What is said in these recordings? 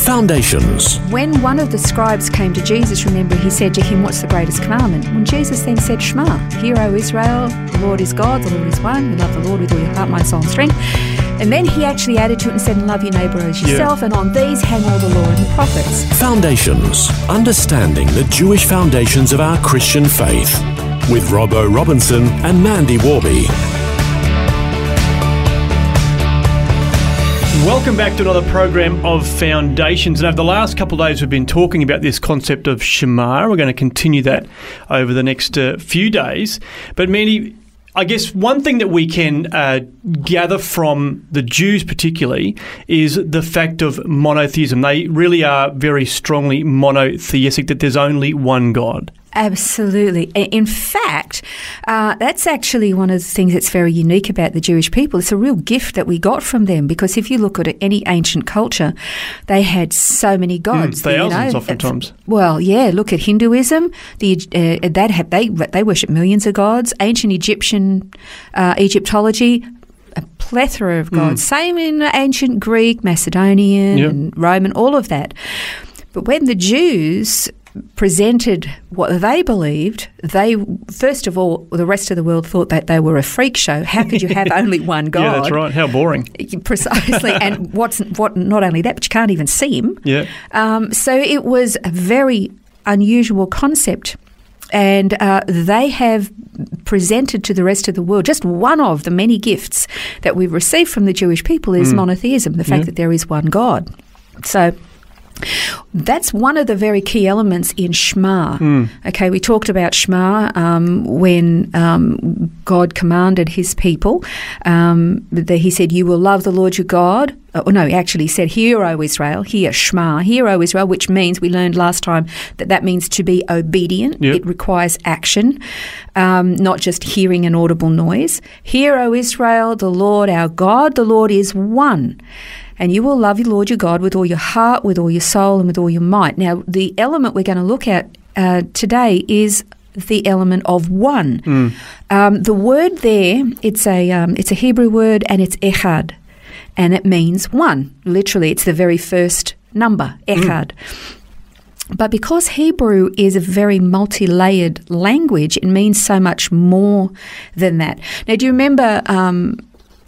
Foundations. When one of the scribes came to Jesus, remember, he said to him, what's the greatest commandment? When Jesus then said, Shema, hear, O Israel, the Lord is God, the Lord is one, you love the Lord with all your heart, mind, soul and strength. And then he actually added to it and said, and love your neighbour as yourself, and on these hang all the law and the prophets. Foundations. Understanding the Jewish foundations of our Christian faith. With Robbo Robinson and Mandy Warby. Welcome back to another program of Foundations. And over the last couple of days, we've been talking about this concept of Shema. We're going to continue that over the next few days. But Mandy, I guess one thing that we can gather from the Jews particularly is the fact of monotheism. They really are very strongly monotheistic, that there's only one God. Absolutely. In fact, that's actually one of the things that's very unique about the Jewish people. It's a real gift that we got from them, because if you look at any ancient culture, they had so many gods. Thousands, oftentimes. Well, yeah. Look at Hinduism. They worship millions of gods. Ancient Egyptian Egyptology. A plethora of gods. Same in ancient Greek, Macedonian, and Roman, all of that. But when the Jews presented what they believed, they, first of all, the rest of the world thought that they were a freak show. How could you have only one God? Yeah, that's right. How boring. Precisely. And not only that, but you can't even see him. Yeah. So it was a very unusual concept. And they have presented to the rest of the world, just one of the many gifts that we've received from the Jewish people is monotheism, the fact that there is one God. So that's one of the very key elements in Shema. Okay, we talked about Shema when God commanded his people. He said, you will love the Lord your God. He actually said, hear, O Israel, hear, Shema, hear, O Israel, which means, we learned last time, that means to be obedient. Yep. It requires action, not just hearing an audible noise. Hear, O Israel, the Lord our God, the Lord is one. And you will love your Lord your God with all your heart, with all your soul, and with all your might. Now, the element we're going to look at today is the element of one. The word there, it's a Hebrew word, and it's echad, and it means one. Literally, it's the very first number, echad. But because Hebrew is a very multi-layered language, it means so much more than that. Now, do you remember?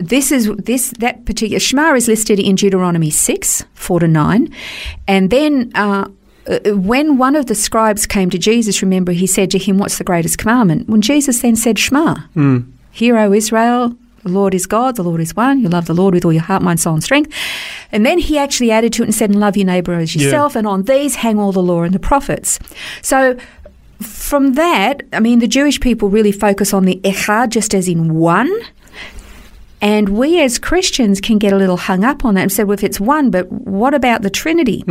That particular Shema is listed in Deuteronomy 6:4-9, and then when one of the scribes came to Jesus, remember, he said to him, "What's the greatest commandment?" When Jesus then said, "Shema, hear, O Israel, the Lord is God, the Lord is one. You love the Lord with all your heart, mind, soul, and strength." And then he actually added to it and said, "And love your neighbor as yourself." Yeah. And on these hang all the law and the prophets. So, from that, I mean, the Jewish people really focus on the echad, just as in one. And we as Christians can get a little hung up on that and say, well, if it's one, but what about the Trinity?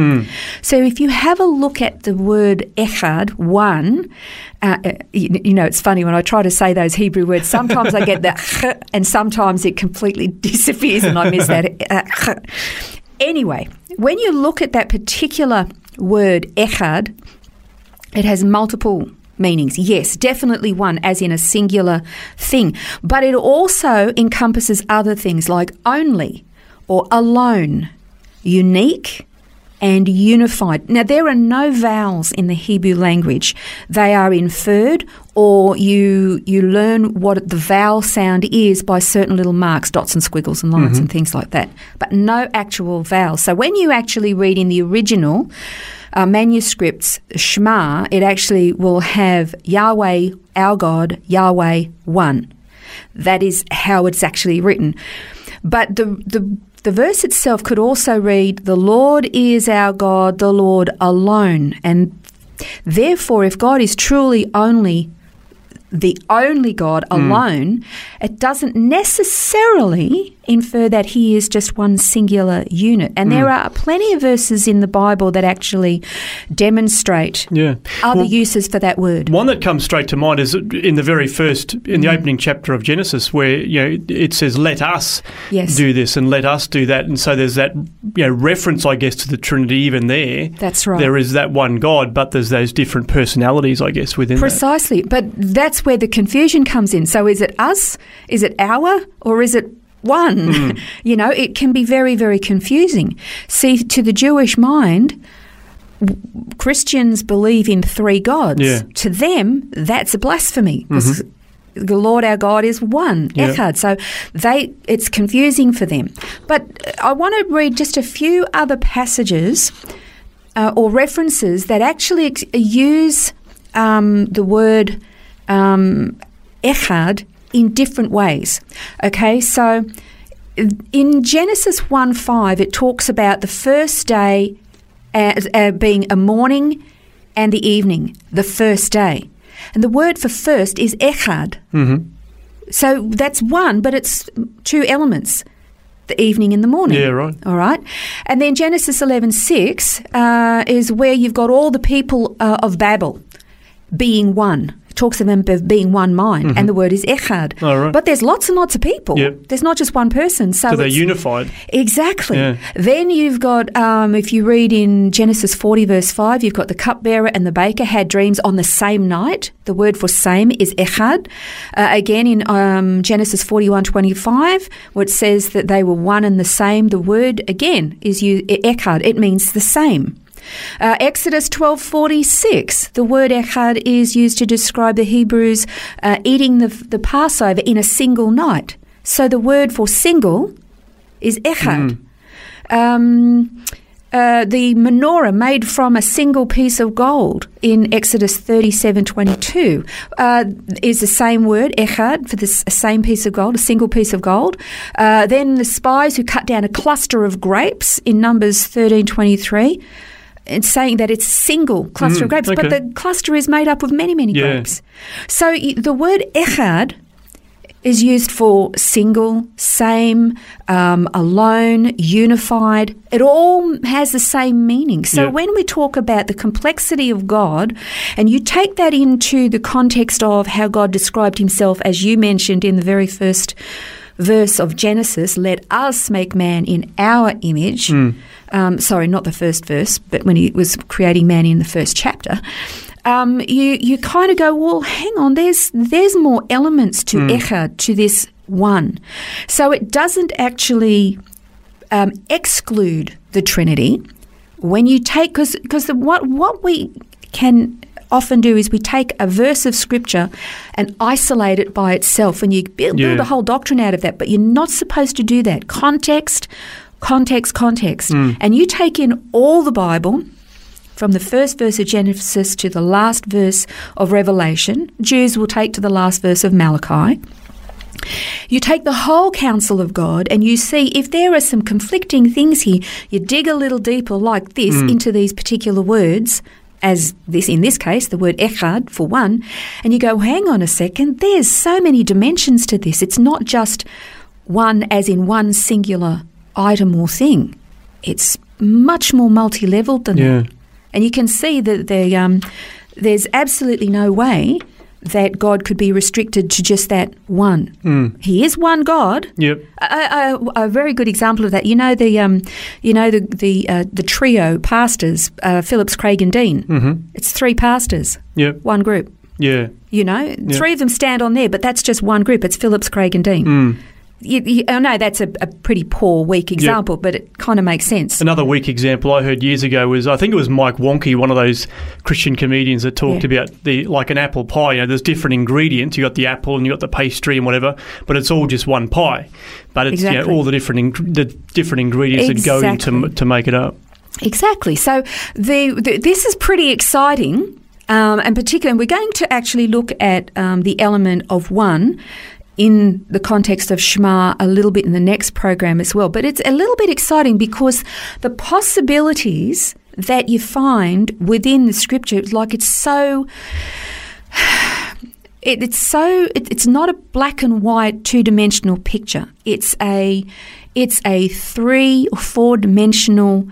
So if you have a look at the word echad, one, it's funny when I try to say those Hebrew words, sometimes I get the ch, and sometimes it completely disappears and I miss that. Anyway, when you look at that particular word echad, it has multiple meanings. Yes, definitely one, as in a singular thing. But it also encompasses other things like only or alone, unique and unified. Now, there are no vowels in the Hebrew language. They are inferred, or you learn what the vowel sound is by certain little marks, dots and squiggles and lines and things like that, but no actual vowels. So when you actually read in the original manuscripts Shema, it actually will have Yahweh, our God, Yahweh, one. That is how it's actually written. But the verse itself could also read, the Lord is our God, the Lord alone. And therefore, if God is truly only the only God alone, it doesn't necessarily infer that he is just one singular unit. And there are plenty of verses in the Bible that actually demonstrate other uses for that word. One that comes straight to mind is in the very first, in the opening chapter of Genesis, where it says, let us do this and let us do that. And so there's that reference, I guess, to the Trinity even there. That's right. There is that one God, but there's those different personalities, I guess, within Precisely. But that's where the confusion comes in. So is it us? Is it our? Or is it one? It can be very, very confusing. See, to the Jewish mind, Christians believe in three gods. Yeah. To them, that's a blasphemy. Mm-hmm. The Lord our God is one, echad. So it's confusing for them. But I want to read just a few other passages or references that actually use the word echad in different ways. Okay, so in Genesis 1:5, it talks about the first day as, being a morning and the evening, the first day. And the word for first is echad. Mm-hmm. So that's one, but it's two elements, the evening and the morning. Yeah, right. All right. And then Genesis 11:6 is where you've got all the people of Babel being one. It talks of them being one mind, and the word is echad. Oh, right. But there's lots and lots of people. Yep. There's not just one person. So they're unified. Exactly. Yeah. Then you've got, if you read in Genesis 40, verse 5, you've got the cupbearer and the baker had dreams on the same night. The word for same is echad. Again, in Genesis 41:25, where it says that they were one and the same, the word, again, is echad. It means the same. Exodus 12:46, the word echad is used to describe the Hebrews eating the Passover in a single night. So the word for single is echad. The menorah made from a single piece of gold in Exodus 37:22 is the same word, echad, for the same piece of gold, a single piece of gold. Then the spies who cut down a cluster of grapes in Numbers 13:23. It's saying that it's single cluster of grapes, but the cluster is made up of many, many grapes. So the word echad is used for single, same, alone, unified. It all has the same meaning. So when we talk about the complexity of God, and you take that into the context of how God described himself, as you mentioned in the very first verse of Genesis, let us make man in our image. Sorry, not the first verse, but when he was creating man in the first chapter, you kind of go, well, hang on, there's more elements to echad, to this one. So it doesn't actually exclude the Trinity. When you take, because what we can often do is we take a verse of Scripture and isolate it by itself, and you build a whole doctrine out of that, but you're not supposed to do that. Context. And you take in all the Bible from the first verse of Genesis to the last verse of Revelation. Jews will take to the last verse of Malachi. You take the whole counsel of God and you see if there are some conflicting things here, you dig a little deeper like this into these particular words, as this in this case, the word echad for one, and you go, hang on a second, there's so many dimensions to this. It's not just one as in one singular item or thing. It's much more multi-leveled than that. And you can see that there's absolutely no way that God could be restricted to just that one. He is one God. Yep. A very good example of that. The trio pastors, Phillips, Craig and Dean. Mm-hmm. It's three pastors. Yep. One group. Yeah. Three of them stand on there, but that's just one group. It's Phillips, Craig and Dean. I know that's a pretty poor, weak example, but it kind of makes sense. Another weak example I heard years ago was, I think it was Mike Wonky, one of those Christian comedians that talked about like an apple pie. There's different ingredients. You got the apple and you got the pastry and whatever, but it's all just one pie. But it's all the different ingredients that go into to make it up. Exactly. So this is pretty exciting, and particularly we're going to actually look at the element of one in the context of Shema a little bit in the next program as well. But it's a little bit exciting because the possibilities that you find within the Scripture, it's so It's not a black and white, two-dimensional picture. It's a three or four-dimensional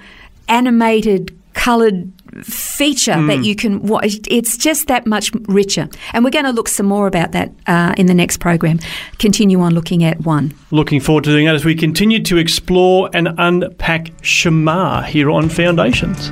animated coloured feature that you can watch. It's just that much richer. And we're going to look some more about that in the next program. Continue on looking at one. Looking forward to doing that as we continue to explore and unpack Shema here on Foundations.